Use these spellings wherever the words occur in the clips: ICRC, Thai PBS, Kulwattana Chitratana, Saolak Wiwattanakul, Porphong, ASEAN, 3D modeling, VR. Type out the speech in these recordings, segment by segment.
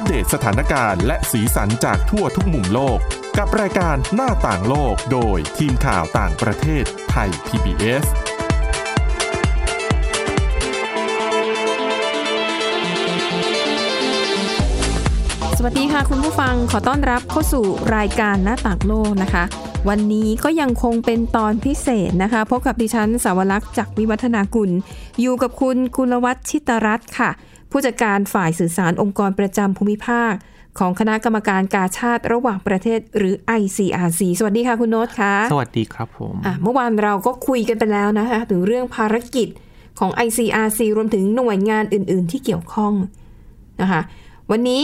ปเดตสถานการณ์และสีสันจากทั่วทุกมุมโลกกับรายการหน้าต่างโลกโดยทีมข่าวต่างประเทศไทย PBSสวัสดีค่ะคุณผู้ฟังขอต้อนรับเข้าสู่รายการหน้าต่างโลกนะคะวันนี้ก็ยังคงเป็นตอนพิเศษนะคะพบกับดิฉันสาวลักษณ์จากวิวัฒนากุลอยู่กับคุณกุลวัฒน์ชิตรัตน์ค่ะผู้จัดการฝ่ายสื่อสารองค์กรประจำภูมิภาคของคณะกรรมการกาชาติระหว่างประเทศหรือ ICRC สวัสดีค่ะคุณโน้ตค่ะสวัสดีครับผมเมื่อวานเราก็คุยกันไปแล้วนะคะถึงเรื่องภารกิจของ ICRC รวมถึงหน่วยงานอื่นๆที่เกี่ยวข้องนะคะวันนี้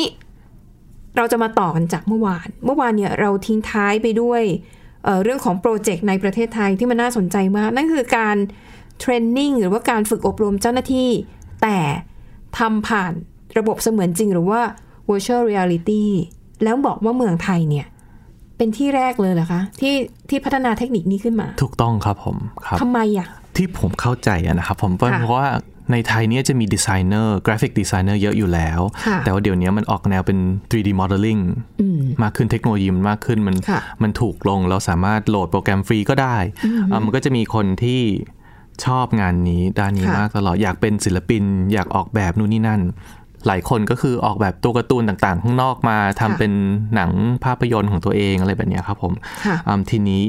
เราจะมาต่อกันจากเมื่อวานเนี่ยเราทิ้งท้ายไปด้วยเรื่องของโปรเจกต์ในประเทศไทยที่มันน่าสนใจมากนั่นคือการเทรนนิ่งหรือว่าการฝึกอบรมเจ้าหน้าที่แต่ทำผ่านระบบเสมือนจริงหรือว่า virtual reality แล้วบอกว่าเมืองไทยเนี่ยเป็นที่แรกเลยเหรอคะที่พัฒนาเทคนิคนี้ขึ้นมาถูกต้องครับผมครับทำไมอะที่ผมเข้าใจนะครับผมเพราะว่าในไทยเนี่ยจะมีดีไซเนอร์กราฟิกดีไซเนอร์เยอะอยู่แล้วแต่ว่าเดี๋ยวนี้มันออกแนวเป็น 3D modeling มากขึ้นเทคโนโลยีมันมากขึ้นมันถูกลงเราสามารถโหลดโปรแกรมฟรีก็ได้มันก็จะมีคนที่ชอบงานนี้ด้านนี้มากตลอดอยากเป็นศิลปินอยากออกแบบนู่นนี่นั่นหลายคนก็คือออกแบบตัวการ์ตูนต่างๆข้างนอกมาทำเป็นหนังภาพยนตร์ของตัวเองอะไรแบบนี้ครับผมทีนี้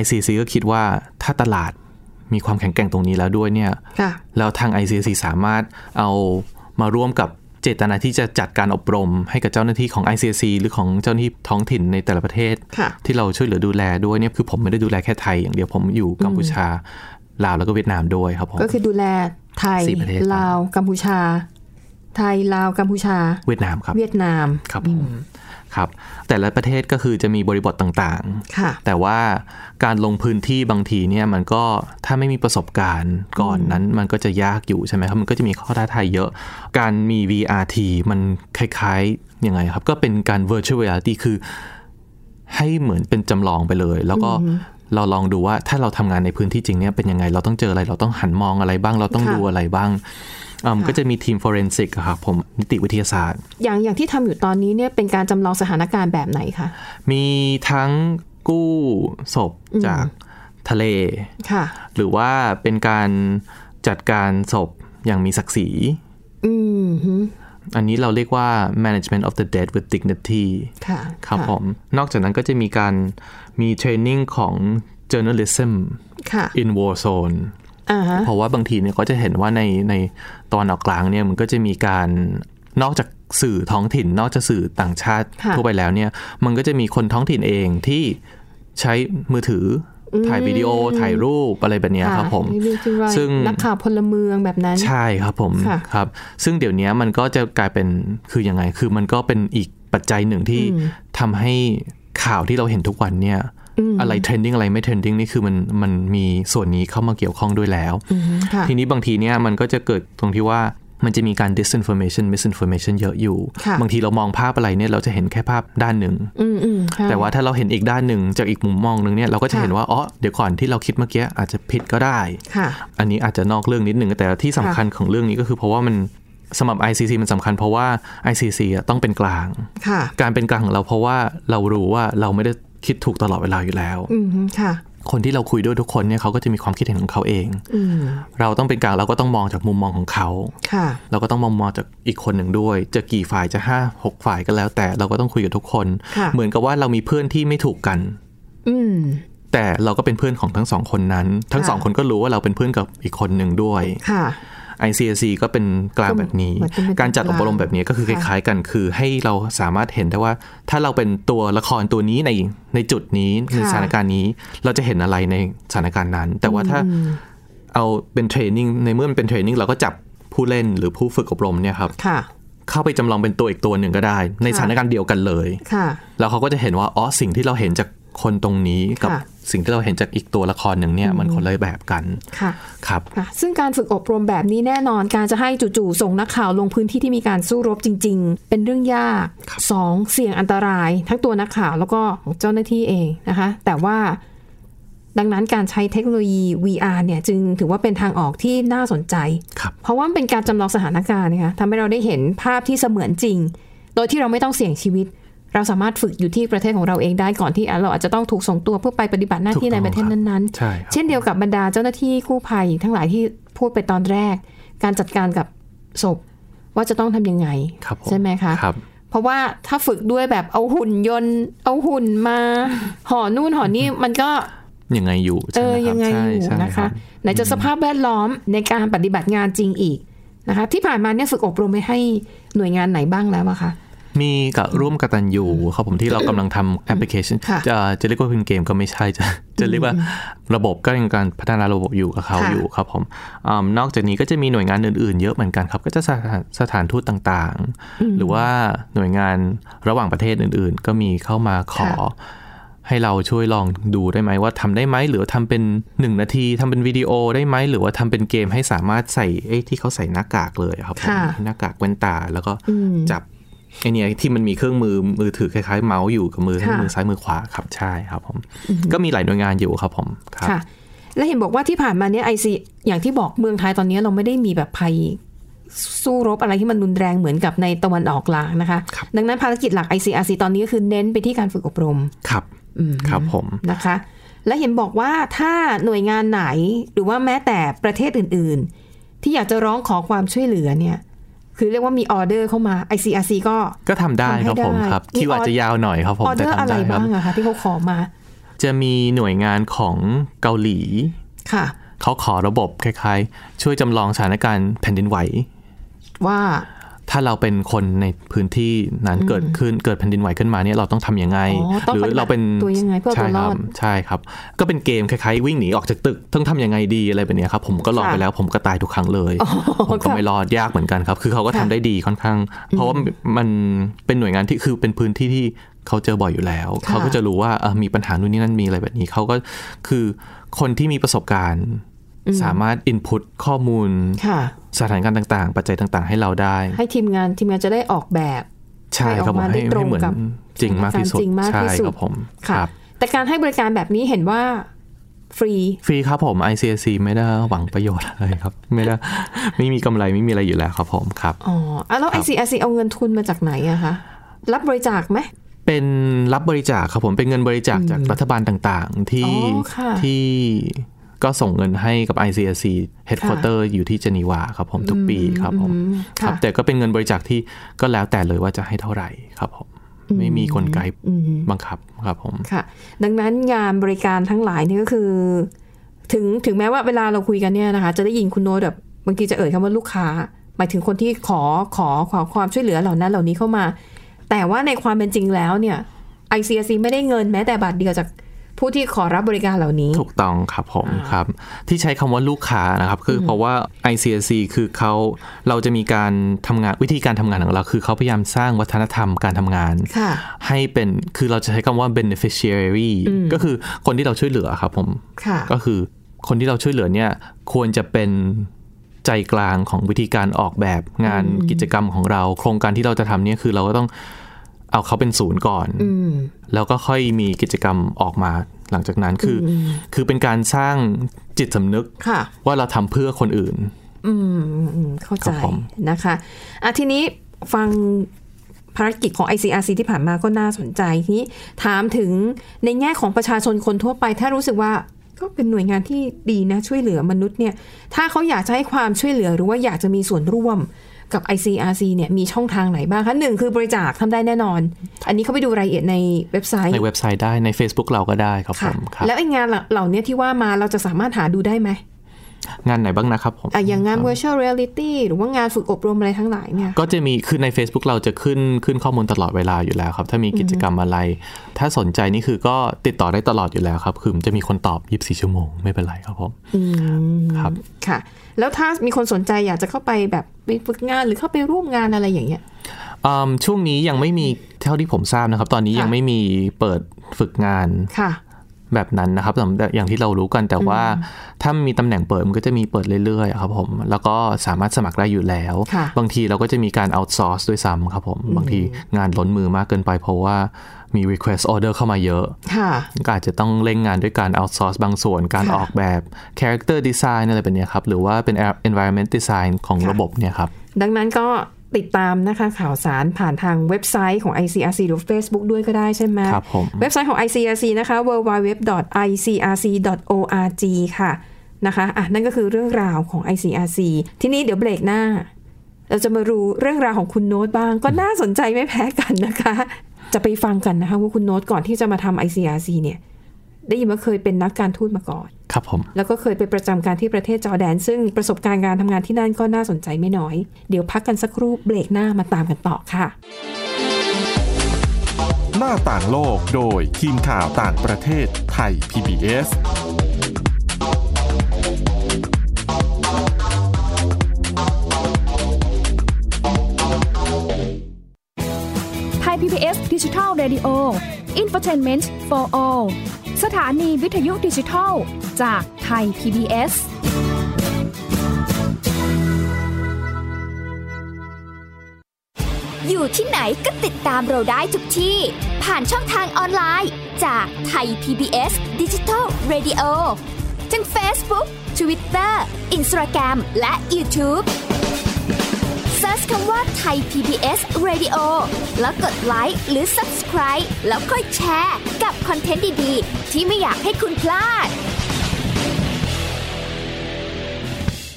ICC ก็คิดว่าถ้าตลาดมีความแข็งแกร่งตรงนี้แล้วด้วยเนี่ยแล้วทาง ICRC สามารถเอามาร่วมกับเจตนาที่จะจัดการอบรมให้กับเจ้าหน้าที่ของ ICRC หรือของเจ้าหน้าที่ท้องถิ่นในแต่ละประเทศที่เราช่วยเหลือดูแลด้วยเนี่ยคือผมไม่ได้ดูแลแค่ไทยอย่างเดียวผมอยู่กัมพูชาลาวแล้วก็เวียดนามด้วยครับผมก็คือดูแลไทยลาวกัมพูชาไทยลาวกัมพูชาเวียดนามครับเวียดนามครับครับแต่ละประเทศก็คือจะมีบริบทต่างๆแต่ว่าการลงพื้นที่บางทีเนี่ยมันก็ถ้าไม่มีประสบการณ์ก่อนนั้นมันก็จะยากอยู่ใช่ไหมครับมันก็จะมีข้อท้าทายเยอะการมี VRT มันคล้ายๆยังไงครับก็เป็นการ virtual reality คือให้เหมือนเป็นจำลองไปเลยแล้วก็เราลองดูว่าถ้าเราทำงานในพื้นที่จริงเนี่ยเป็นยังไงเราต้องเจออะไรเราต้องหันมองอะไรบ้างเราต้องดูอะไรบ้างก็จะมีทีม Forensic ครับผมนิติวิทยาศาสตร์อย่างที่ทำอยู่ตอนนี้เนี่ยเป็นการจำลองสถานการณ์แบบไหนคะมีทั้งกู้ศพจากทะเลหรือว่าเป็นการจัดการศพอย่างมีศักดิ์ศรีอันนี้เราเรียกว่า management of the dead with dignity ครับผมนอกจากนั้นก็จะมีการมีเทรนนิ่งของ journalism in war zoneเพราะว่าบางทีเนี่ยก็จะเห็นว่าในตอนออกกลางเนี่ยมันก็จะมีการนอกจากสื่อท้องถิ่นนอกจากสื่อต่างชาติทั่วไปแล้วเนี่ยมันก็จะมีคนท้องถิ่นเองที่ใช้มือถือถ่ายวิดีโอถ่ายรูปอะไรแบบนี้ครับผมซึ่งนักข่าวพลเมืองแบบนั้นใช่ครับผมครับซึ่งเดี๋ยวนี้มันก็จะกลายเป็นคือยังไงคือมันก็เป็นอีกปัจจัยหนึ่งที่ทำให้ข่าวที่เราเห็นทุกวันเนี่ยอะไรเทรนดิ้งอะไรไม่เทรนดิ้งนี่คือมันมีส่วนนี้เข้ามาเกี่ยวข้องด้วยแล้วทีนี้บางทีเนี่ยมันก็จะเกิดตรงที่ว่ามันจะมีการ disinformation misinformation เยอะอยู่บางทีเรามองภาพอะไรเนี่ยเราจะเห็นแค่ภาพด้านหนึ่งแต่ว่าถ้าเราเห็นอีกด้านหนึ่งจากอีกมุมมองนึงเนี่ยเราก็จะเห็นว่าอ๋อเดี๋ยวก่อนที่เราคิดเมื่อกี้อาจจะผิดก็ได้อันนี้อาจจะนอกเรื่องนิดนึงแต่ที่สำคัญของเรื่องนี้ก็คือเพราะว่ามันสำหรับ ICC มันสำคัญเพราะว่า ICC ต้องเป็นกลางการเป็นกลางของเราเพราะว่าเรารู้ว่าเราไม่ได้คิดถูกตลอดเวลาอยู่แล้วคนที่เราคุยด้วยทุกคนเนี่ยเขาก็จะมีความคิดเห็นของเขาเองเราต้องเป็นกลางเราก็ต้องมองจากมุมมองของเขาเราก็ต้องมองจากอีกคนหนึ่งด้วยจะกี่ฝ่ายจะ 5-6 ฝ่ายก็แล้วแต่เราก็ต้องคุยกับทุกคนเหมือนกับว่าเรามีเพื่อนที่ไม่ถูกกันแต่เราก็เป็นเพื่อนของทั้งสองคนนั้นทั้งสองคนก็รู้ว่าเราเป็นเพื่อนกับอีกคนหนึ่งด้วยICRC ก็เป็นกลางแบบนี้การจัดอบรมแบบนี้ก็คือคล้ายๆกันคือให้เราสามารถเห็นได้ว่าถ้าเราเป็นตัวละครตัวนี้ในจุดนี้ในสถานการณ์นี้เราจะเห็นอะไรในสถานการณ์นั้นแต่ว่าถ้าเอาเป็นเทรนนิ่งในเมื่อมันเป็นเทรนนิ่งเราก็จับผู้เล่นหรือผู้ฝึกอบรมเนี่ยครับเข้าไปจำลองเป็นตัวอีกตัวหนึ่งก็ได้ในสถานการณ์เดียวกันเลยแล้วเขาก็จะเห็นว่าอ๋อสิ่งที่เราเห็นจากคนตรงนี้กับสิ่งที่เราเห็นจากอีกตัวละครหนึ่งเนี่ยมันคนละแบบกันครับซึ่งการฝึกอบรมแบบนี้แน่นอนการจะให้จู่ๆส่งนักข่าวลงพื้นที่ที่มีการสู้รบจริงๆเป็นเรื่องยากสองเสี่ยงอันตรายทั้งตัวนักข่าวแล้วก็เจ้าหน้าที่เองนะคะแต่ว่า ดังนั้นการใช้เทคโนโลยี VR เนี่ยจึงถือว่าเป็นทางออกที่น่าสนใจเพราะว่ามันเป็นการจำลองสถานการณ์นะคะทำให้เราได้เห็นภาพที่เสมือนจริงโดยที่เราไม่ต้องเสี่ยงชีวิตเราสามารถฝึกอยู่ที่ประเทศของเราเองได้ก่อนที่เราอาจจะต้องถูกส่งตัวเพื่อไปปฏิบัติหน้าที่ในประเทศนั้นๆเช่นเดียวกับบรรดาเจ้าหน้าที่กู้ภัยทั้งหลายที่พูดไปตอนแรกการจัดการกับศพว่าจะต้องทำยังไงใช่ไหมคะเพราะว่าถ้าฝึกด้วยแบบเอาหุ่นยนต์เอาหุ่นมาห่อนู่นห่อนี่มันก็ยังไงอยู่ใช่ไหมครับใช่ใช่นะคะไหนจะสภาพแวดล้อมในการปฏิบัติงานจริงอีกนะคะที่ผ่านมาเนี่ยฝึกอบรมไปให้หน่วยงานไหนบ้างแล้วอะคะมีกับร่วมกตัญญูครับผมที่เรากำลังทำแอปพลิเคชันจะเรียกว่าเป็นเกมก็ไม่ใช่จะเรียกว่าระบบก็ยังการพัฒนาระบบอยู่กับเขาอยู่ครับผมนอกจากนี้ก็จะมีหน่วยงานอื่นๆเยอะเหมือนกันครับก็จะสถานทูตต่างๆหรือว่าหน่วยงานระหว่างประเทศอื่นๆก็มีเข้ามาขอให้เราช่วยลองดูได้ไหมว่าทำได้ไหมหรือทำเป็น1นาทีทำเป็นวิดีโอได้ไหมหรือว่าทำเป็นเกมให้สามารถใส่ที่เขาใส่หน้ากากเลยครับหน้ากากแว่นตาแล้วก็จับไอเนี่ยที่มันมีเครื่องมือถือคล้ายๆเมาส์อยู่กับมือทั้งมือซ้ายมือขวาครับใช่ครับผมก็มีหลายหน่วยงานอยู่ครับผมค่ะและเห็นบอกว่าที่ผ่านมาเนี่ยICRCอย่างที่บอกเมืองไทยตอนนี้เราไม่ได้มีแบบภัยสู้รบอะไรที่มันรุนแรงเหมือนกับในตะวันออกกลางนะคะดังนั้นภารกิจหลักICRCตอนนี้ก็คือเน้นไปที่การฝึกอบรมครับผมนะคะและเห็นบอกว่าถ้าหน่วยงานไหนหรือว่าแม้แต่ประเทศอื่นๆที่อยากจะร้องขอความช่วยเหลือเนี่ยคือเรียกว่ามีออเดอร์เข้ามา ICRC ก็ทำได้ครับผมครับคิวอาจจะยาวหน่อยครับผมแต่ทำได้ครับออเดอร์อะไรบ้างอะคะที่เขาขอมาจะมีหน่วยงานของเกาหลีค่ะเขาขอระบบคล้ายๆช่วยจำลองสถานการณ์แผ่นดินไหวว่าถ้าเราเป็นคนในพื้นที่นั้นเกิดแผ่นดินไหวขึ้นมาเนี่ยเราต้องทำยังไงหรือเราเป็นตัวยังไงเพื่อตัวรอดใช่ครับก็เป็นเกมคล้ายๆวิ่งหนีออกจากตึกต้องทำยังไงดีอะไรแบบนี้ครับผมก็ลองไปแล้วผมก็ตายทุกครั้งเลยผมก็ไม่รอดยากเหมือนกันครับคือเขาก็ทำได้ดีค่อนข้างเพราะว่ามันเป็นหน่วยงานที่คือเป็นพื้นที่ที่เขาเจอบ่อยอยู่แล้วเขาก็จะรู้ว่ามีปัญหานู่นนี่นั่นมีอะไรแบบนี้เขาก็คือคนที่มีประสบการณ์สามารถ input ข้อมูลสถานการณ์ต่างๆปัจจัยต่างๆให้เราได้ให้ทีมงานจะได้ออกแบบใช่ครับให้ตรงกับจริงมากที่สุดใช่ครับผมครับแต่การให้บริการแบบนี้เห็นว่าฟรีครับผม ICRC ไม่ได้หวังประโยชน์อะไรครับไม่ได้ไม่มีกำไรไม่มีอะไรอยู่แล้วครับผมครับอ๋อแล้ว ICRC เอาเงินทุนมาจากไหนอะคะรับบริจาคไหมเป็นรับบริจาคครับผมเป็นเงินบริจาคจากรัฐบาลต่างๆที่ก็ส่งเงินให้กับ ICRC Headquarter อยู่ที่เจนีวาครับผมทุกปีครับผมครับแต่ก็เป็นเงินบริจาคที่ก็แล้วแต่เลยว่าจะให้เท่าไหร่ครับผมไม่มีกลไกบังคับครับผมค่ะดังนั้นงานบริการทั้งหลายนี่ก็คือถึงแม้ว่าเวลาเราคุยกันเนี่ยนะคะจะได้ยินคุณโน้ตแบบบางทีจะเอ่ยคำว่าลูกค้าหมายถึงคนที่ขอความช่วยเหลือเหล่านี้เข้ามาแต่ว่าในความเป็นจริงแล้วเนี่ย ICRC ไม่ได้เงินแม้แต่บาทเดียวจากผู้ที่ขอรับบริการเหล่านี้ถูกต้องครับผมครับที่ใช้คำว่าลูกค้านะครับคือเพราะว่า ICRC คือเราจะมีการทำงานวิธีการทำงานของเราคือเขาพยายามสร้างวัฒนธรรมการทำงานให้เป็นคือเราจะใช้คำว่า beneficiary ก็คือคนที่เราช่วยเหลือครับผมก็คือคนที่เราช่วยเหลือเนี่ยควรจะเป็นใจกลางของวิธีการออกแบบงานกิจกรรมของเราโครงการที่เราจะทำเนี่ยคือเราก็ต้องเอาเขาเป็นศูนย์ก่อนแล้วก็ค่อยมีกิจกรรมออกมาหลังจากนั้นคือเป็นการสร้างจิตสำนึกว่าเราทำเพื่อคนอื่นเข้าใจนะคะทีนี้ฟังภารกิจของ ICRC ที่ผ่านมาก็น่าสนใจทีนี้ถามถึงในแง่ของประชาชนคนทั่วไปถ้ารู้สึกว่าก็เป็นหน่วยงานที่ดีนะช่วยเหลือมนุษย์เนี่ยถ้าเขาอยากจะให้ความช่วยเหลือหรือว่าอยากจะมีส่วนร่วมกับ ICRC เนี่ยมีช่องทางไหนบ้างคะหนึ่งคือบริจาคทำได้แน่นอนอันนี้เขาไปดูรายละเอียดในเว็บไซต์ได้ใน Facebook เราก็ได้ครับผมแล้วไอ้งานเหล่านี้ที่ว่ามาเราจะสามารถหาดูได้ไหมงานไหนบ้างนะครับผมอย่างงาน Virtual Reality หรือว่างานฝึกอบรมอะไรทั้งหลายเนี่ยก็จะมีคือใน Facebook เราจะขึ้นข้อมูลตลอดเวลาอยู่แล้วครับถ้ามีกิจกรรมอะไรถ้าสนใจนี่คือก็ติดต่อได้ตลอดอยู่แล้วครับคือจะมีคนตอบ24ชั่วโมงไม่เป็นไรครับผมครับค่ะแล้วถ้ามีคนสนใจอยากจะเข้าไปแบบไปฝึกงานหรือเข้าไปร่วมงานอะไรอย่างเงี้ยช่วงนี้ยังไม่มีเท่าที่ผมทราบนะครับตอนนี้ยังไม่มีเปิดฝึกงาน แบบนั้นนะครับอย่างที่เรารู้กันแต่ว่าถ้ามีตำแหน่งเปิดมันก็จะมีเปิดเรื่อยๆครับผมแล้วก็สามารถสมัครได้อยู่แล้วบางทีเราก็จะมีการเอาท์ซอร์สด้วยซ้ำครับผมบางทีงานล้นมือมากเกินไปเพราะว่ามี request order เข้ามาเยอะก็อาจจะต้องเร่งงานด้วยการ outsource บางส่วนการออกแบบ character design อะไรแบบนี้ครับหรือว่าเป็น environment design ของระบบเนี่ยครับดังนั้นก็ติดตามนะคะข่าวสารผ่านทางเว็บไซต์ของ ICRC หรือ Facebook ด้วยก็ได้ใช่ไหมครับผมเว็บไซต์ของ ICRC นะคะ www.icrc.org ค่ะนะคะอ่ะนั่นก็คือเรื่องราวของ ICRC ทีนี้เดี๋ยวเบรกหน้าเราจะมารู้เรื่องราวของคุณโน้ตบ้างก็น่าสนใจไม่แพ้กันนะคะจะไปฟังกันนะคะว่าคุณโน้ตก่อนที่จะมาทำ ICRC เนี่ยได้ยินว่าเคยเป็นนักการทูตมาก่อนครับผมแล้วก็เคยไปประจำการที่ประเทศจอร์แดนซึ่งประสบการณ์การทำงานที่นั่นก็น่าสนใจไม่น้อยเดี๋ยวพักกันสักครู่เบรกหน้ามาตามกันต่อค่ะหน้าต่างโลกโดยทีมข่าวต่างประเทศไทย PBS PBS Digital Radio Infotainment for All สถานีวิทยุดิจิทัลจากไทย PBS อยู่ที่ไหนก็ติดตามเราได้ทุกที่ผ่านช่องทางออนไลน์จากไทย PBS Digital Radio ทั้ง Facebook, Twitter, Instagram และ YouTube search คำว่าไทย PBS Radio แล้วกดไลค์หรือ Subscribe แล้วค่อยแชร์กับคอนเทนต์ดีๆที่ไม่อยากให้คุณพลาด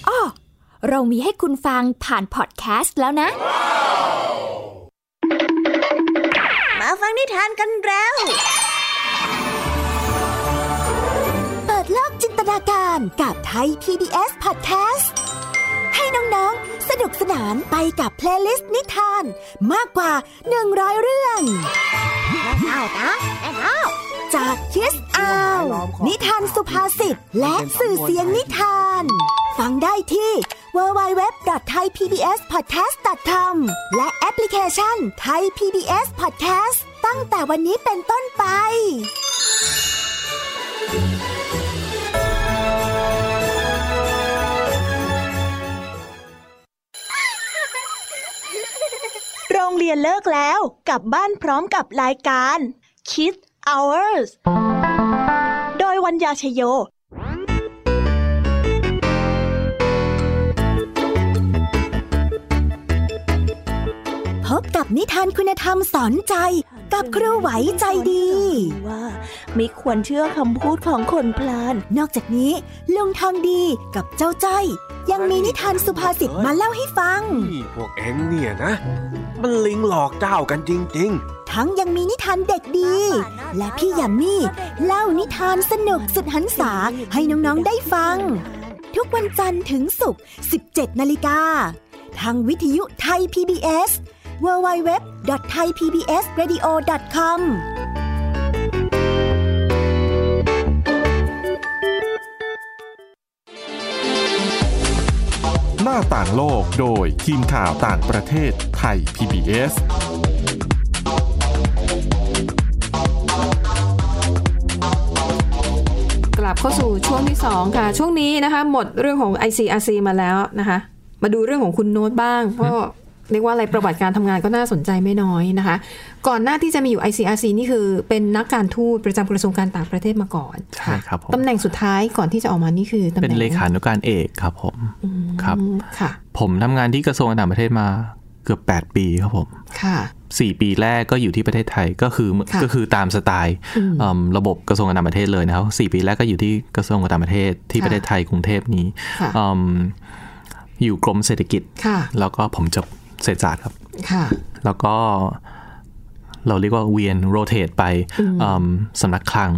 อ๋อเรามีให้คุณฟังผ่านพอดแคสต์แล้วนะมาฟังนิทานกันแล้วเปิดโลกจินตนาการกับไทย PBS Podcast ให้น้องๆสนุกสนานไปกับเพลย์ลิสต์นิทานมากกว่า100เรื่องจากคิสอาวนิทานสุภาษิตและสื่อเสียงนิทานฟังได้ที่ www.thaipbspodcast.com และแอปพลิเคชัน Thai PBS Podcast ตั้งแต่วันนี้เป็นต้นไปโรงเรียนเลิกแล้วกลับบ้านพร้อมกับรายการ Kids Hours โดยวัญญาชโยพบกับนิทานคุณธรรมสอนใจกับครูไหวใจดีว่าไม่ควรเชื่อคำพูดของคนพลานนอกจากนี้ลุงทองดีกับเจ้าจ้อยยังมีนิทานสุภาษิตมาเล่าให้ฟังพวกเอ็งเนี่ยนะมันลิงหลอกเจ้ากันจริงๆทั้งยังมีนิทานเด็กดีและพี่ยามี่เล่านิทานสนุกสุดหรรษาให้น้องๆได้ฟังทุกวันจันทร์ถึงศุกร์ 17:00 น.ทางวิทยุไทย PBS www.thaipbsradio.com หน้าต่างโลกโดยทีมข่าวต่างประเทศไทย PBSกลับเข้าสู่ช่วงที่2ค่ะช่วงนี้นะคะหมดเรื่องของ ICRC มาแล้วนะคะมาดูเรื่องของคุณโน้ตบ้างเพราะเรียกว่าอะไรประวัติการทำงานก็น่าสนใจไม่น้อยนะคะก่อนหน้าที่จะมีอยู่ ICRC นี่คือเป็นนักการทูตประจำกระทรวงการต่างประเทศมาก่อนใช่ครับตำแหน่งสุดท้ายก่อนที่จะออกมานี่คือตำแหน่งเป็นเลขานุการเอกครับผมครับค่ะผมทำงานที่กระทรวงการต่างประเทศมาเกือบ8ปีครับผมค่ะ4ปีแรกก็อยู่ที่ประเทศไทยก็คือตามสไตล์ระบบกระทรวงการต่างประเทศเลยนะครับ4ปีแรกก็อยู่ที่กระทรวงการต่างประเทศที่ประเทศไทยกรุงเทพนี้อยู่กรมเศรษฐกิจแล้วก็ผมจบเศรษฐศาสตร์ครับแล้วก็เราเรียกว่าเวียนโรเตทไปสำนักคลัง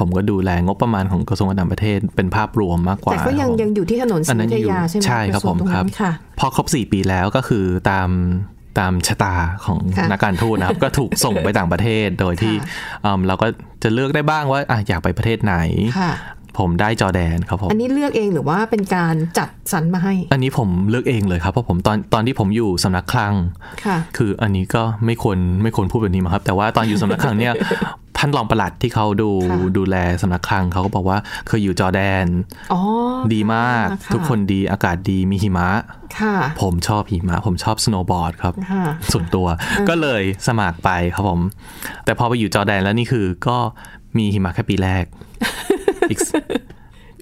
ผมก็ดูแลงบประมาณของกระทรวงการต่างประเทศเป็นภาพรวมมากกว่าแต่ก็ยังอยู่ที่ถนนศรีอยุธยาใช่ไหมใช่ครับผมครับพอครบ4ปีแล้วก็คือตามชะตาของนักการทูตนะครับก็ถูกส่งไปต่างประเทศโดยที่เราก็จะเลือกได้บ้างว่าอยากไปประเทศไหนผมได้จอร์แดนครับผมอันนี้เลือกเองหรือว่าเป็นการจัดสรรมาให้อันนี้ผมเลือกเองเลยครับเพราะผมตอนที่ผมอยู่สำนักคลังคืออันนี้ก็ไม่ควรพูดแบบนี้มาครับแต่ว่าตอนอยู่สำนักคลังเนี่ย ท่านรองปลัดที่เขาดูแลสำนักคลังเขาก็บอกว่าเคยอยู่จอร์แดนดีมากทุกคนดีอากาศดีมีหิมะผมชอบหิมะผมชอบสโนว์บอร์ดครับส่วนตัวก็เลยสมัครไปครับผมแต่พอไปอยู่จอร์แดนแล้วนี่คือก็มีหิมะแค่ปีแรก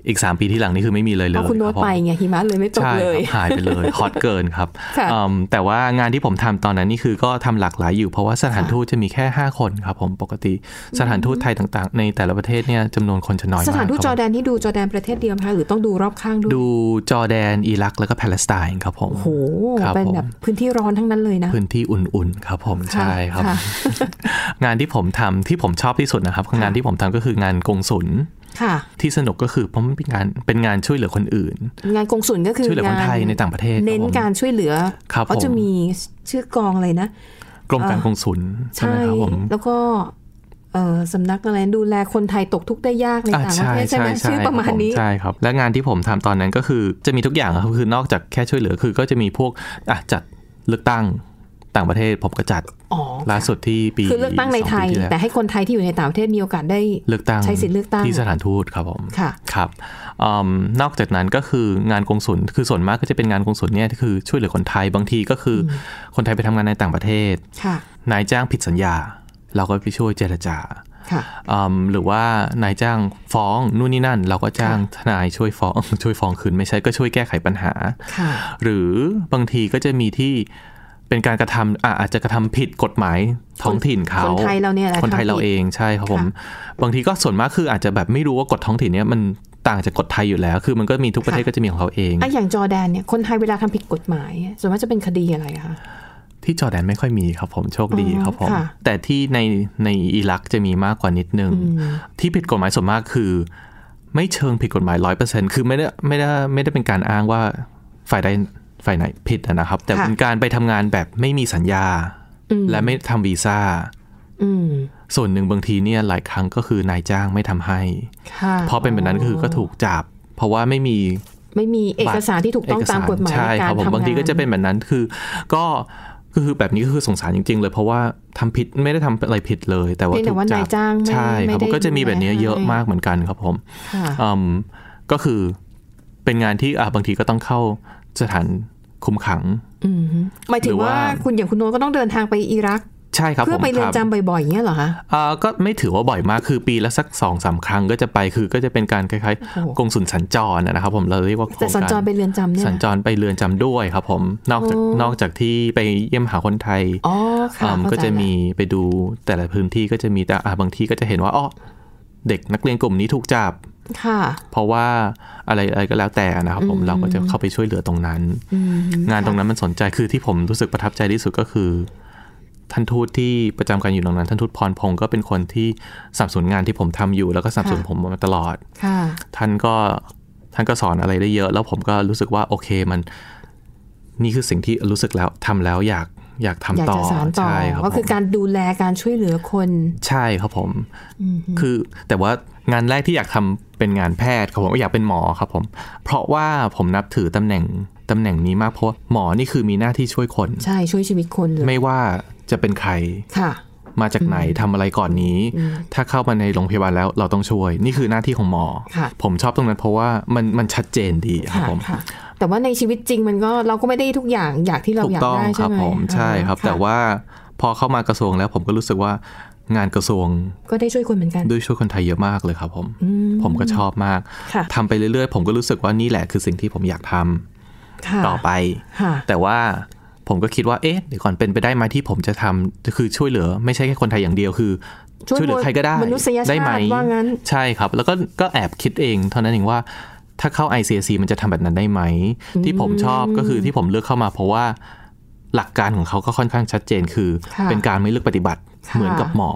อีก3ปีที่หลังนี่คือไม่มีเลยเลยคุณโน้ตไปไงหิมะเลยไม่ตกเลยหายไปเลยฮอตเกินครับแต่ว่างานที่ผมทำตอนนั้นนี่คือก็ทำหลากหลายอยู่เพราะว่าสถานทูตจะมีแค่5คนครับผมปกติสถานทูตไทยต่างๆในแต่ละประเทศเนี่ยจำนวนคนจะน้อยมากสถานทูตจอร์แดนนี่ดูจอร์แดนประเทศเดียวไหมคะหรือต้องดูรอบข้างด้วยดูจอร์แดนอิรักแล้วก็ปาเลสไตน์ครับผมโอ้โหเป็นแบบพื้นที่ร้อนทั้งนั้นเลยนะพื้นที่อุ่นๆครับผมใช่ครับงานที่ผมทำที่ผมชอบที่สุดนะครับงานที่ผมทำก็คืองานกงสุลที่สนุกก็คือเพราะมันเป็นงานช่วยเหลือคนอื่นงานกงสุลก็คือช่วยเหลือคนไทยในต่างประเทศเน้นการช่วยเหลือเขาจะมีชื่อกองอะไรนะกรมการกงสุลใช่ไหมครับผมแล้วก็สำนักอะไรดูแลคนไทยตกทุกข์ได้ยากในต่างประเทศใช่ไหมชื่อประมาณนี้ใช่ครับและงานที่ผมทำตอนนั้นก็คือจะมีทุกอย่างครับคือนอกจากแค่ช่วยเหลือคือก็จะมีพวกจัดเลือกตั้งต่างประเทศผมก็จัดล่าสุดที่ปีคือเลือกตั้งในไทยแต่ให้คนไทยที่อยู่ในต่างประเทศมีโอกาสได้เลือกตั้งใช้สิทธิ์เลือกตั้งที่สถานทูตครับผมค่ะครับนอกจากนั้นก็คืองานกงสุลคือส่วนมากก็จะเป็นงานกงสุลเนี่ยคือช่วยเหลือคนไทยบางทีก็คือคนไทยไปทำงานในต่างประเทศนายจ้างผิดสัญญาเราก็ไปช่วยเจรจาหรือว่านายจ้างฟ้องนู่นนี่นั่นเราก็จ้างทนายช่วยฟ้องคืนไม่ใช่ก็ช่วยแก้ไขปัญหาหรือบางทีก็จะมีที่เป็นการกระทำอาจจะกระทำผิดกฎหมายท้องถิ่นเขาคนไทยเราเนี่ยคนไทยเราเองใช่ครับผมบางทีก็ส่วนมากคืออาจจะแบบไม่รู้ว่ากฎท้องถิ่นเนี่ยมันต่างจากกฎไทยอยู่แล้วคือมันก็มีทุกประเทศก็จะมีของเขาเองอย่างจอร์แดนเนี่ยคนไทยเวลาทำผิดกฎหมายส่วนมากจะเป็นคดีอะไรคะที่จอร์แดนไม่ค่อยมีครับผมโชคดีครับผมแต่ที่ในอิรักจะมีมากกว่านิดนึงที่ผิดกฎหมายส่วนมากคือไม่เชิงผิดกฎหมาย 100% คือไม่ได้เป็นการอ้างว่าฝ่ายไหนผิดนะครับแต่เป็นการไปทำงานแบบไม่มีสัญญาและไม่ทำวีซ่าส่วนหนึ่งบางทีเนี่ยหลายครั้งก็คือนายจ้างไม่ทำให้เพราะเป็นแบบนั้นคือก็ถูกจับเพราะว่าไม่มีเอกสารที่ถูกต้องตามกฎหมายในการทำงานใช่ครับผมบางทีก็จะเป็นแบบนั้นคือแบบนี้ก็คือสงสารจริงๆเลยเพราะว่าทำผิดไม่ได้ทำอะไรผิดเลยแต่ว่าถูกจับใช่ครับก็จะมีแบบนี้เยอะมากเหมือนกันครับผมก็คือเป็นงานที่บางทีก็ต้องเข้าสถานคุมขังหมายถึงว่าคุณอย่างคุณโน้ตก็ต้องเดินทางไปอิรักใช่ครับเพื่อไปเรือนจำบ่อยๆอย่างเงี้ยเหรอคะก็ไม่ถือว่าบ่อยมากคือปีละสัก 2-3 ครั้งก็จะไปคือก็จะเป็นการคล้ายๆกงสุลสัญจรนะครับผมเราเรียกว่าแต่สัญจรไปเรือนจำเนี่ยสัญจรไปเรือนจำด้วยครับผมนอกจากที่ไปเยี่ยมหาคนไทยก็จะมีไปดูแต่ละพื้นที่ก็จะมีแต่บางทีก็จะเห็นว่าอ๋อเด็กนักเรียนกลุ่มนี้ถูกจับเพราะว่าอะไรก็แล้วแต่นะครับผมเราก็จะเข้าไปช่วยเหลือตรงนั้นงานตรงนั้นมันสนใจคือที่ผมรู้สึกประทับใจที่สุดก็คือท่านทูตที่ประจำการอยู่ตรงนั้นท่านทูตพรพงศ์ก็เป็นคนที่สนับสนุนงานที่ผมทำอยู่แล้วก็สนับสนุนผมมาตลอดท่านก็สอนอะไรได้เยอะแล้วผมก็รู้สึกว่าโอเคมันนี่คือสิ่งที่รู้สึกแล้วทำแล้วอยากทำต่อใช่ครับก็คือการดูแลการช่วยเหลือคนใช่ครับผมคือแต่ว่างานแรกที่อยากทำเป็นงานแพทย์ครับผมก็อยากเป็นหมอครับผมเพราะว่าผมนับถือตำแหน่งนี้มากเพราะหมอนี่คือมีหน้าที่ช่วยคนใช่ช่วยชีวิตคนเลยไม่ว่าจะเป็นใครมาจากไหนทำอะไรก่อนนี้ถ้าเข้ามาในโรงพยาบาลแล้วเราต้องช่วยนี่คือหน้าที่ของหมอผมชอบตรงนั้นเพราะว่ามันชัดเจนดีครับผมแต่ว่าในชีวิตจริงมันก็เราก็ไม่ได้ทุกอย่างอยากที่เราอยากได้ใช่ไหมถูกต้องครับผมใช่ครับแต่ว่าพอเข้ามากระทรวงแล้วผมก็รู้สึกว่างานกระทรวงก็ได้ช่วยคนเหมือนกันด้วยช่วยคนไทยเยอะมากเลยครับผมก็ชอบมากทำไปเรื่อยๆผมก็รู้สึกว่านี่แหละคือสิ่งที่ผมอยากทำต่อไปแต่ว่าผมก็คิดว่าเอ๊ะเดี๋ยวก่อนเป็นไปได้ไหมที่ผมจะทำคือช่วยเหลือไม่ใช่แค่คนไทยอย่างเดียวคือช่วยเหลือใครก็ได้ได้ไหมใช่ครับแล้วก็แอบคิดเองเท่านั้นเองว่าถ้าเข้า ICRC มันจะทำแบบนั้นได้ไหมที่ผมชอบก็คือที่ผมเลือกเข้ามาเพราะว่าหลักการของเขาก็ค่อนข้างชัดเจนคือเป็นการไม่เลือกปฏิบัติเหมือนกับหมอ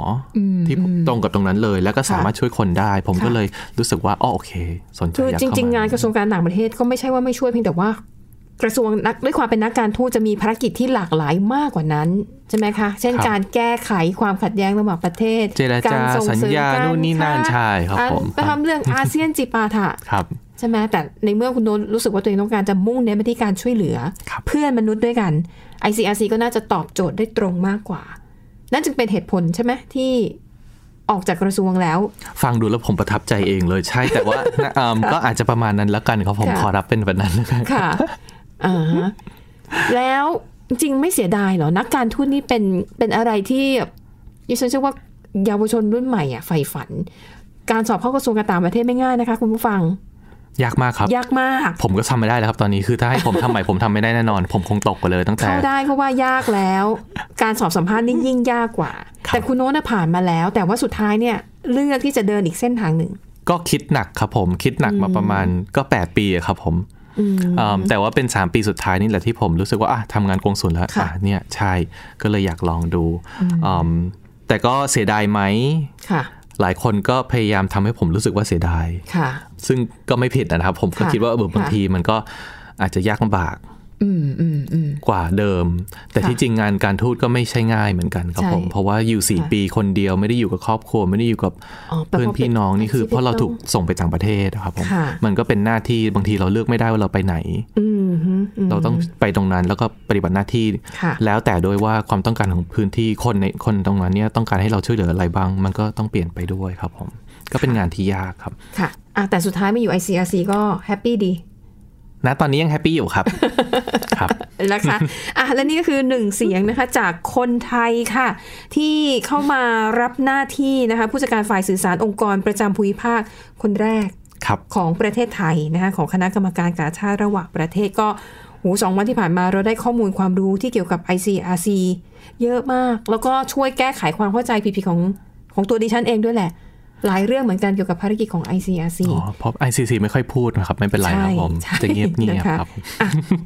ที่ตรงกับตรงนั้นเลยแล้วก็สามารถช่วยคนได้ผมก็เลยรู้สึกว่าอ๋อโอเคสนใจอยากเข้ามาจริงๆงานกระทรวงการต่างประเทศก็ไม่ใช่ว่าไม่ช่วยเพียงแต่ว่ากระทรวงด้วยความเป็นนักการทูตจะมีภารกิจที่หลากหลายมากกว่านั้นใช่ไหมคะเช่นการแก้ไขความขัดแย้งระหว่างประเทศเจรจาสัญญาโน่นนี่นั่นใช่ครับผมไปทำเรื่องอาเซียนจิปาถะใช่ไหมแต่ในเมื่อคุณโน้ตรู้สึกว่าตัวเองต้องการจะมุ่งเน้นไปที่การช่วยเหลือเพื่อนมนุษย์ด้วยกัน ICRC ก็น่าจะตอบโจทย์ได้ตรงมากกว่านั่นจึงเป็นเหตุผลใช่ไหมที่ ออกจากกระทรวงแล้วฟังดูแล้วผมประทับใจเองเลยใช่แต่ว่าก็อาจจะประมาณนั้นแล้วกันครับผมขอรับเป็นแบบนั้นนะคะค่ะแล้วจริงไม่เสียดายเหรอนักการทูตนี่เป็นอะไรที่ดิฉันเชื่อว่าเยาวชนรุ่นใหม่อ่ะใฝ่ฝันการสอบเข้ากระทรวงการต่างประเทศไม่ง่ายนะคะคุณผู้ฟังยากมากครับยากมากผมก็ทำไม่ได้แล้วครับตอนนี้คือถ้าให้ผมทำใหม่ ผมทำไม่ได้แน่นอนผมคงตกไปเลยตั้งแต่เข้าได้เพราะว่ายากแล้วการสอบสัมภาษณ์ยิ่งยากกว่าแต่คุณโน้ตผ่านมาแล้วแต่ว่าสุดท้ายเนี่ยเลือกที่จะเดินอีกเส้นทางหนึ่งก็คิดหนักครับผมคิดหนักมาประมาณก็8ปีครับผมแต่ว่าเป็น3ปีสุดท้ายนี่แหละที่ผมรู้สึกว่าทำงานกงสุลแล้วเนี่ยใช่ก็เลยอยากลองดูแต่ก็เสียดายไหมหลายคนก็พยายามทำให้ผมรู้สึกว่าเสียดายซึ่งก็ไม่ผิดนะครับผมก็คิดว่าบางทีมันก็อาจจะยากลำบากกว่าเดิมแต่ที่จริงงานการทูตก็ไม่ใช่ง่ายเหมือนกันครับผมเพราะว่าอยู่4ปีคนเดียวไม่ได้อยู่กับครอบครัวไม่ได้อยู่กับเพื่อนพี่น้องนี่คือเพราะเราถูกส่งไปต่างประเทศครับผมมันก็เป็นหน้าที่บางทีเราเลือกไม่ได้ว่าเราไปไหนเราต้องไปตรงนั้นแล้วก็ปฏิบัติหน้าที่แล้วแต่โดยว่าความต้องการของพื้นที่คนตรงนั้นเนี่ยต้องการให้เราช่วยเหลืออะไรบ้างมันก็ต้องเปลี่ยนไปด้วยครับผมก็เป็นงานที่ยากครับค่ะแต่สุดท้ายมาอยู่ ICRC ก็แฮปปี้ดีนะตอนนี้ยังแฮปปี้อยู่ครับ ครับนะคะและนี่ก็คือหนึ่งเสียงนะคะจากคนไทยค่ะที่เข้ามารับหน้าที่นะคะผู้จัดการฝ่ายสื่อสารองค์กรประจำภูมิภาคคนแรกของประเทศไทยนะคะของคณะกรรมการกาชาติระหว่างประเทศก็สองวันที่ผ่านมาเราได้ข้อมูลความรู้ที่เกี่ยวกับ ICRC เยอะมากแล้วก็ช่วยแก้ไขความเข้าใจผิดๆของตัวดิฉันเองด้วยแหละหลายเรื่องเหมือนกันเกี่ยวกับภารกิจของ ICRC เพราะ ICRC ไม่ค่อยพูดนะครับไม่เป็นไรครับผมจะเงียบเงียบครับ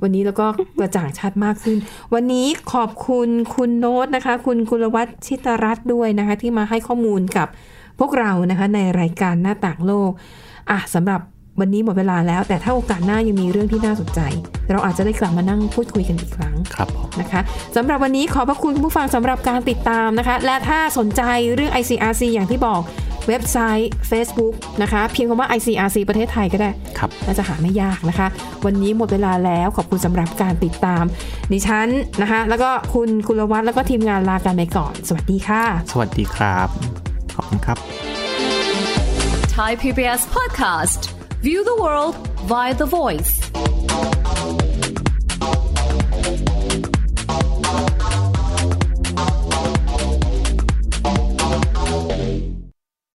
วันนี้เราก็กระจ่างชัดมากขึ้นวันนี้ขอบคุณคุณโน้ตนะคะคุณกุลวัฒน์ชิตรัตน์ด้วยนะคะที่มาให้ข้อมูลกับพวกเรานะคะในรายการหน้าต่างโลกสำหรับวันนี้หมดเวลาแล้วแต่ถ้าโอกาสหน้ายังมีเรื่องที่น่าสนใจเราอาจจะได้กลับมานั่งพูดคุยกันอีกครั้งครับนะคะสำหรับวันนี้ขอบพระคุณผู้ฟังสำหรับการติดตามนะคะและถ้าสนใจเรื่อง ICRC อย่างที่บอกเว็บไซต์ Facebook นะคะเพียงคำว่า ICRC ประเทศไทยก็ได้น่าจะหาไม่ยากนะคะวันนี้หมดเวลาแล้วขอบคุณสำหรับการติดตามดิฉันนะคะแล้วก็คุณกุลวัฒน์แล้วก็ทีมงานลากันไปก่อนสวัสดีค่ะสวัสดีครับขอบคุณครับ Thai PBS Podcast View the world via the voice